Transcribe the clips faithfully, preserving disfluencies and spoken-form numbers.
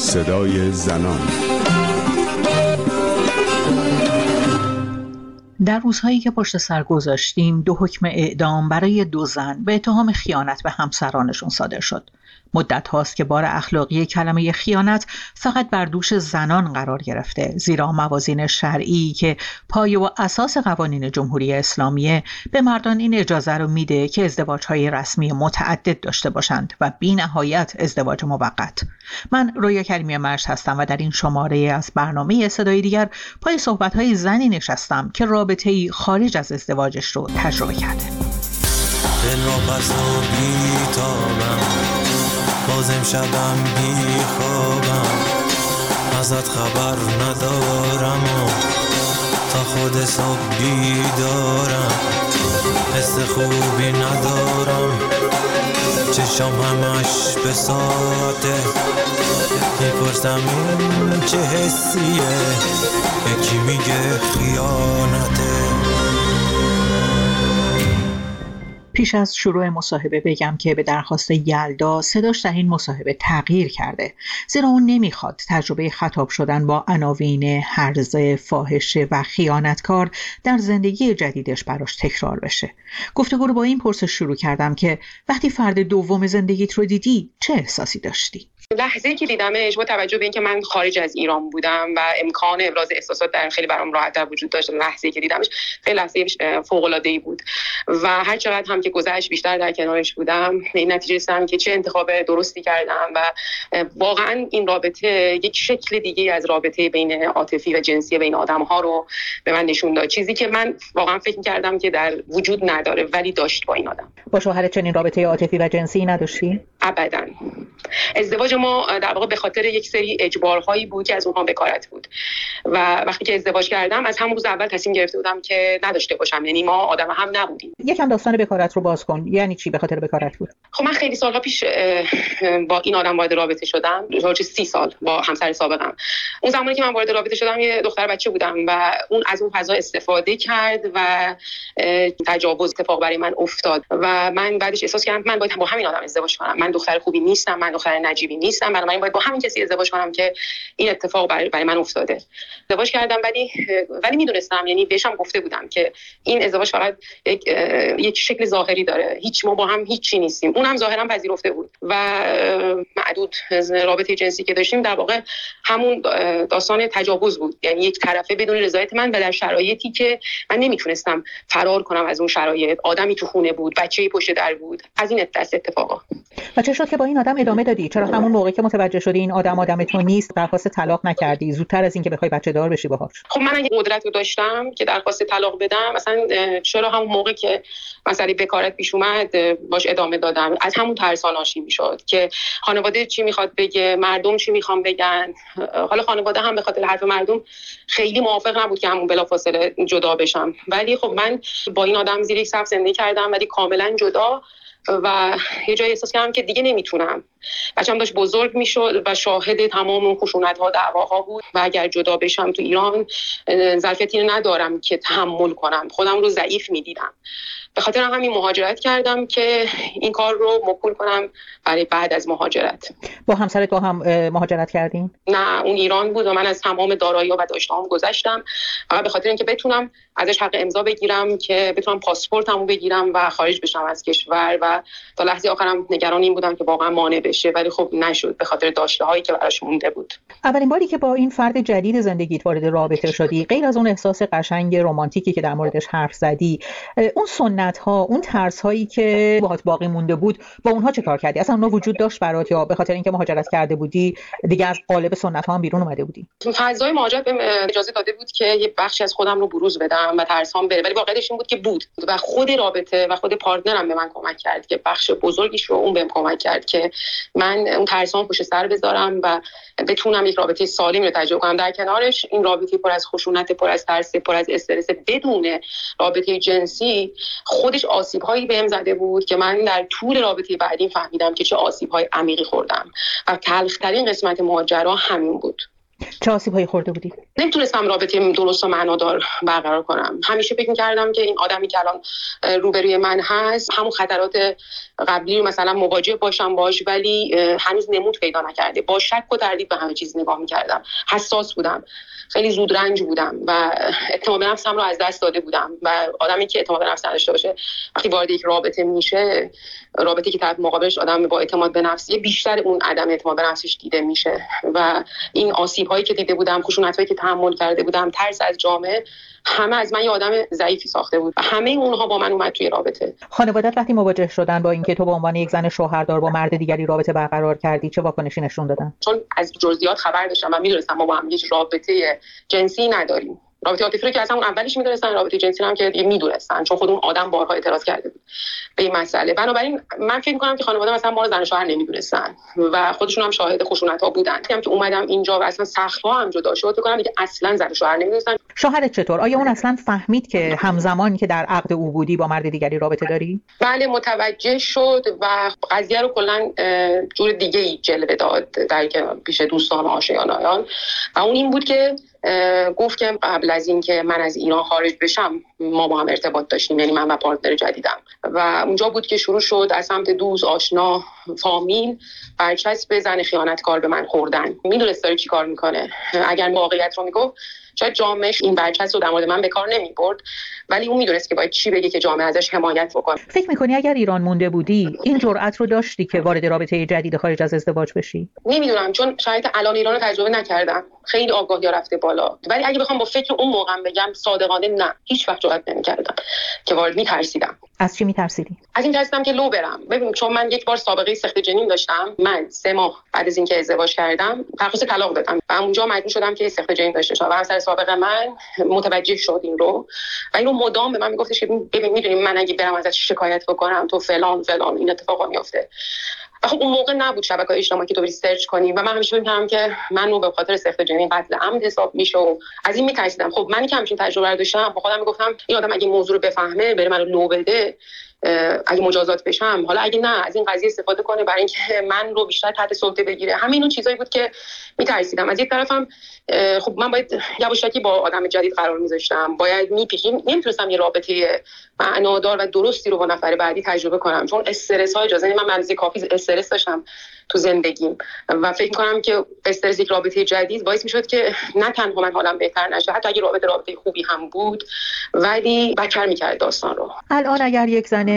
صدای زنان. در روزهایی که پشت سر گذاشتیم، دو حکم اعدام برای دو زن به اتهام خیانت به همسرانشون صادر شد. مدت هاست که بار اخلاقی کلمه خیانت فقط بر دوش زنان قرار گرفته، زیرا موازین شرعی که پایه و اساس قوانین جمهوری اسلامیه به مردان این اجازه رو میده که ازدواج‌های رسمی متعدد داشته باشند و بی‌نهایت ازدواج موقت. من رویا کریمی مرش هستم و در این شماره از برنامه صدای دیگر پای صحبت‌های زنی نشستم که رابطه‌ای خارج از ازدواجش رو تجربه کرده. بازم شبم بی خوابم، ازت خبر ندارم و تا خود صبح بیدارم، حس خوبی ندارم، چشم همش به ساعته، میپرسم این چه حسیه، یکی میگه خیانته. پیش از شروع مصاحبه بگم که به درخواست یلدا صداش در این مصاحبه تغییر کرده، زیرا اون نمیخواد تجربه خطاب شدن با عناوین هرزه، فاحشه و خیانتکار در زندگی جدیدش براش تکرار بشه. گفتگو رو با این پرسش شروع کردم که وقتی فرد دوم زندگیت رو دیدی چه احساسی داشتی؟ لحظه‌ای که دیدمش، با توجه به اینکه من خارج از ایران بودم و امکان ابراز احساسات در خیلی برام راحت‌تر وجود داشت، لحظه‌ای که دیدمش خیلی لحظه فوق‌العاده‌ای بود و هر چقدر هم که گذشت بیشتر در کنارش بودم، این نتیجه رسیدم که چه انتخاب درستی کردم و واقعاً این رابطه یک شکل دیگه از رابطه بین عاطفی و جنسی بین آدم‌ها رو به من نشون داد، چیزی که من واقعاً فکر می‌کردم که در وجود نداره ولی داشت با این آدم. با شوهرت چنین رابطه عاطفی و جنسی نداشتی؟ ابداً. ازدواج ما در واقع به خاطر یک سری اجبارهایی بود که از اونها بکارت بود و وقتی که ازدواج کردم از همون روز اول تصمیم گرفته بودم که نداشته باشم، یعنی ما آدم هم نبودیم. یکم داستان بکارت رو باز کن، یعنی چی به خاطر بکارت بود؟ خب من خیلی سالها پیش با این آدم وارد رابطه شدم، حدود سی سال با همسر سابقم. اون زمانی که من وارد رابطه شدم یه دختر بچه بودم و اون از اون فضا استفاده کرد و تجاوز اتفاق برای من افتاد و من بعدش احساس کردم من باید با همین آدم ازدواج کنم، من دختر خوبی نیستم، من دختر نجیبی نیستم. من بنابراین باید با همین کسی ازدواج کنم که این اتفاق برای, برای من افتاده. ازدواج کردم ولی ولی میدونستم، یعنی بهشم گفته بودم که این ازدواج فقط یک یک شکل ظاهری داره، هیچ ما با هم هیچی نیستیم. اونم ظاهرا پذیرفته بود و معدود رابطه جنسی که داشتیم در واقع همون داستان تجاوز بود، یعنی یک طرفه بدون رضایت من و در شرایطی که من نمیتونستم فرار کنم از اون شرایط. آدمی تو خونه بود، بچه‌ای پشت در بود، از این دست اتفاقا. و چه شد که با این آدم ادامه دادی؟ چرا همون موقعی که متوجه شدی این آدم آدم تو نیست درخواست طلاق نکردی زودتر از اینکه بخوای بچه دار بشی باهاش؟ خب من اگه قدرت رو داشتم که درخواست طلاق بدم، مثلا چرا همون موقع که مسئله بکارت پیش اومد باش ادامه دادم؟ از همون ترسان آشی میشد که خانواده چی میخواد بگه، مردم چی میخوان بگن. حالا خانواده هم به خاطر حرف مردم خیلی موافق نبود که همون بلافاصله جدا بشم، ولی خب من با این آدم زیر یک سقف زندگی کردم ولی کاملا جدا و یه جایی احساس کردم که دیگه نمیتونم. بچه‌م داشت بزرگ میشد و شاهد تمام اون خشونت‌ها، دعواها بود و اگر جدا بشم تو ایران ظرفیتی ندارم که تحمل کنم، خودم رو ضعیف میدیدم. به خاطر همین مهاجرت کردم که این کار رو موکول کنم برای بعد از مهاجرت. با همسرت با هم مهاجرت کردین؟ نه، اون ایران بود و من از تمام دارایی‌ها و داشته‌هام گذشتم فقط به خاطر اینکه بتونم ازش حق امضا بگیرم که بتونم پاسپورتمو بگیرم و خارج بشم از کشور و تا لحظه آخرم نگران این بودم که واقعا مانع بشه ولی خب نشد به خاطر داشته‌هایی که براش مونده بود. اولین باری که با این فرد جدید زندگیت وارد رابطه شدی، غیر از اون احساس قشنگ رمانتیکی که در موردش حرف زدی، اون سنت‌ها، اون ترس‌هایی که باهات باقی مونده بود، با اونها چه کار کردی؟ اصلا اونها وجود داشت برات یا به خاطر اینکه مهاجرت کرده بودی دیگه از قالب سنت‌ها هم بیرون اومده بودی؟ فضای مهاجرت بهم اجازه داده بود که یه بخشی از خودم رو بروز بدم و ترسام بره، ولی واقعیتش این بود که بود و خود رابطه و خود پارتنرم به من کمک کرد که بخش بزرگیش رو اون بهم کمک کرد که من اون ترسام پشت سر بذارم و بتونم یک رابطه سالم رو تجربه کنم. در کنارش این رابطه پر از خشونت، پر از ترس، پر از استرس بدون رابطه جنسی خودش آسیب‌هایی بهم زده بود که من در طول رابطه بعدی فهمیدم که چه آسیب‌های عمیقی خوردم و تلخ‌ترین قسمت ماجرا همین بود. چه آسیب‌هایی خورده بودی؟ نمیتونستم رابطه درست و معنادار برقرار کنم. همیشه فکر می‌کردم که این آدمی که الان روبروی من هست همون خطرات قبلی رو مثلا مواجه باشم باهاش، ولی هنوز نمود پیدا نکرده. با شک و تردید به همه چیز نگاه می‌کردم. حساس بودم. خیلی زود رنج بودم و اعتماد به نفسم رو از دست داده بودم. و آدمی که اعتماد به نفس نداشته باشه وقتی وارد یک رابطه میشه، رابطه‌ای که طرف مقابلش آدم با اعتماد به نفس، بیشتر اون عدم اعتماد به نفسش دیده میشه و این آسیب‌هایی که دیده بودم، خشونت‌هایی که تحمل کرده بودم، ترس از جامعه، همه از من یه آدم ضعیفی ساخته بود و همه اونها با من اومد توی رابطه. خانواده‌ات وقتی مواجه شدن با اینکه تو به عنوان یک زن شوهردار با مرد دیگری رابطه برقرار کردی، چه واکنشی نشون دادن؟ چون از جزئیات خبر داشتم و می‌دونستم ما با هم هیچ رابطه جنسی نداریم. رابطه عاطفی رو که از همون اولش می‌دونستن، رابطه جنسی هم که دیگه می‌دونستن، چون خود اون آدم بارها اعتراض کرده بود به این مسئله. بنابراین من فکر می‌کنم که خانواده مثلا ما رو زن و شوهر نمی‌دونستن و خودشون هم شاهد خشونت‌ها بودن. میگم که اومدم اینجا و اصلا سخت‌ها هم جدا شد، می‌گم دیگه اصلا زن و شوهر نمی‌دونستن. شوهرت چطور؟ آیا اون اصلا فهمید که همزمان که در عقد او بودی با مرد دیگری رابطه داری؟ بله، متوجه شد و قضیه رو کلاً جور دیگه‌ای جلوه داد در پیش دوستان و آشنایان. و اون این بود که گفت که قبل از این که من از ایران خارج بشم ما با هم ارتباط داشتیم، یعنی من و پارتنر جدیدم. و اونجا بود که شروع شد از سمت دوست، آشنا، فامیل برچسب زن خیانتکار به من خوردن. میدونست داره چی کار میکنه. اگر واقعیت رو میگفت شاید جامعهش این برچسب رو در مورد من به کار نمیبرد، ولی اون میدونست که باید چی بگه که جامعه ازش حمایت بکنه. فکر میکنی اگر ایران مونده بودی این جرأت رو داشتی که وارد رابطه جدید خارج از ازدواج بشی؟ نمیدونم، چون شاید الان ایران رو تجربه نکردم، خیلی آگاهی رفته بالا، ولی اگه بخوام با فکر اون موقع بگم صادقانه نه، هیچ وقت جرأت نمیکردم که وارد میترسیدم. از چی میترسیدی؟ از این ترسیدم که لو برم. ببین، چون من یک بار سابقه سخت جنین داشتم. من سه ماه بعد از اینکه ازدواج کردم پرخاص طلاق دادم و اونجا مجبور شدم که سخت جنین داشته شم. سابقه من متوجه شد این رو و اینو مدام به من میگفتش که ببین میدونی من اگه برم ازش شکایت بکنم تو فلان فلان این اتفاقا میفته. و خب اون موقع نبود شبکه‌های اجتماعی که تو بری سرچ کنی و من همیشه میگم که منو به خاطر سخت جنین قتل عمد حساب میشه و از این میترسیدم. خب من که همچین تجربه داشتم با خودم میگفتم این آدم اگه موضوع رو بفهمه بره منو لو بده، اگه مجازات بشم، حالا اگه نه از این قضیه استفاده کنه برای اینکه من رو بیشتر تحت سلطه بگیره. همین اون چیزایی بود که میترسیدم. از یک طرفم خب من باید یواشکی با آدم جدید قرار میذاشتم، باید میپیچیدم، نمیتونستم یه رابطه معنادار و درستی رو با نفر بعدی تجربه کنم، چون استرس‌ها اجازه نمیداد. من اندازه کافی استرس داشتم تو زندگیم و فکر می‌کنم که استرس یک رابطه جدید باعث میشد که نه تنها من حالم بهتر نشه، حتی اگه رابطه رابطه خوبی هم بود، ولی بکر می‌کرد داستان رو. الان اگر یک زن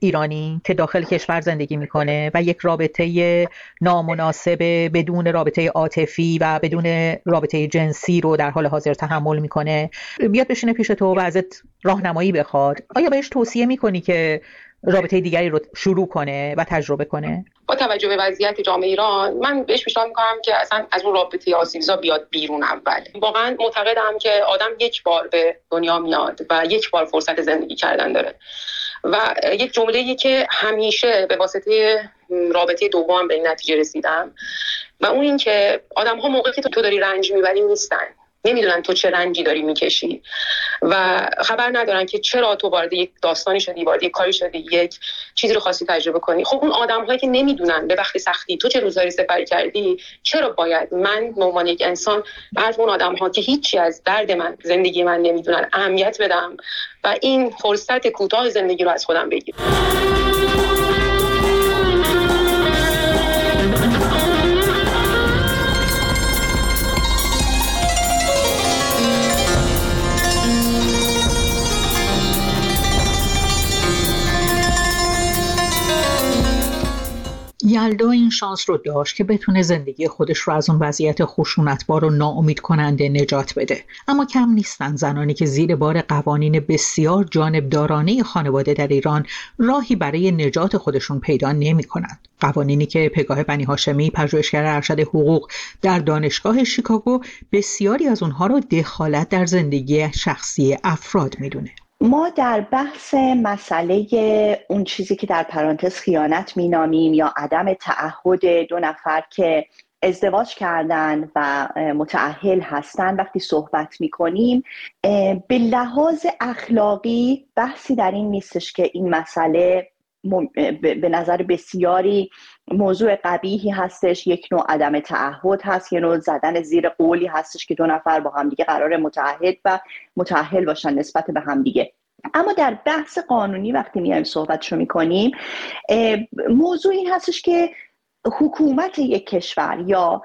ایرانی که داخل کشور زندگی میکنه و یک رابطه نامناسب بدون رابطه عاطفی و بدون رابطه جنسی رو در حال حاضر تحمل میکنه بیاد بشینه پیش تو و ازت راهنمایی بخواد، آیا بهش توصیه میکنی که رابطه دیگری رو شروع کنه و تجربه کنه؟ با توجه به وضعیت جامعه ایران من بهش پیشنهاد می‌کنم که اصلا از اون رابطه آسیب‌زا بیاد بیرون. اول واقعا معتقدم که آدم یک بار به دنیا میاد و یک بار فرصت زندگی کردن داره و یک جمله‌ای که همیشه به واسطه رابطه دوم به این نتیجه رسیدم و اون این که آدم‌ها موقعی که تو داری رنج می‌بری نیستن، نمیدونن تو چه رنجی داری میکشی و خبر ندارن که چرا تو وارد یک داستانی شدی، وارد یک کاری شدی، یک چیزی رو خواستی تجربه کنی. خب اون آدم‌هایی که نمیدونن به وقت سختی تو چه روزایی سپری کردی، چرا باید من به عنوان یک انسان بعض اون آدم‌ها که هیچی از درد من، زندگی من نمیدونن اهمیت بدم و این فرصت کوتاه زندگی رو از خودم بگیرم؟ یلدا این شانس رو داشت که بتونه زندگی خودش رو از اون وضعیت خشونتبار و ناامید کننده نجات بده. اما کم نیستن زنانی که زیر بار قوانین بسیار جانبدارانه خانواده در ایران راهی برای نجات خودشون پیدا نمی‌کنند. قوانینی که پگاه بنی هاشمی، پژوهشگر ارشد حقوق در دانشگاه شیکاگو، بسیاری از اونها رو دخالت در زندگی شخصی افراد می‌دونه. ما در بحث مسئله اون چیزی که در پرانتز خیانت مینامیم یا عدم تعهد دو نفر که ازدواج کردن و متأهل هستن وقتی صحبت میکنیم، به لحاظ اخلاقی بحثی در این نیستش که این مسئله مم... به نظر بسیاری موضوع قبیحی هستش، یک نوع عدم تعهد هست، یک نوع زدن زیر قولی هستش که دو نفر با همدیگه قرار متعهد و متأهل باشن نسبت به همدیگه. اما در بحث قانونی وقتی میایم صحبتشو میکنیم، موضوع این هستش که حکومت یک کشور یا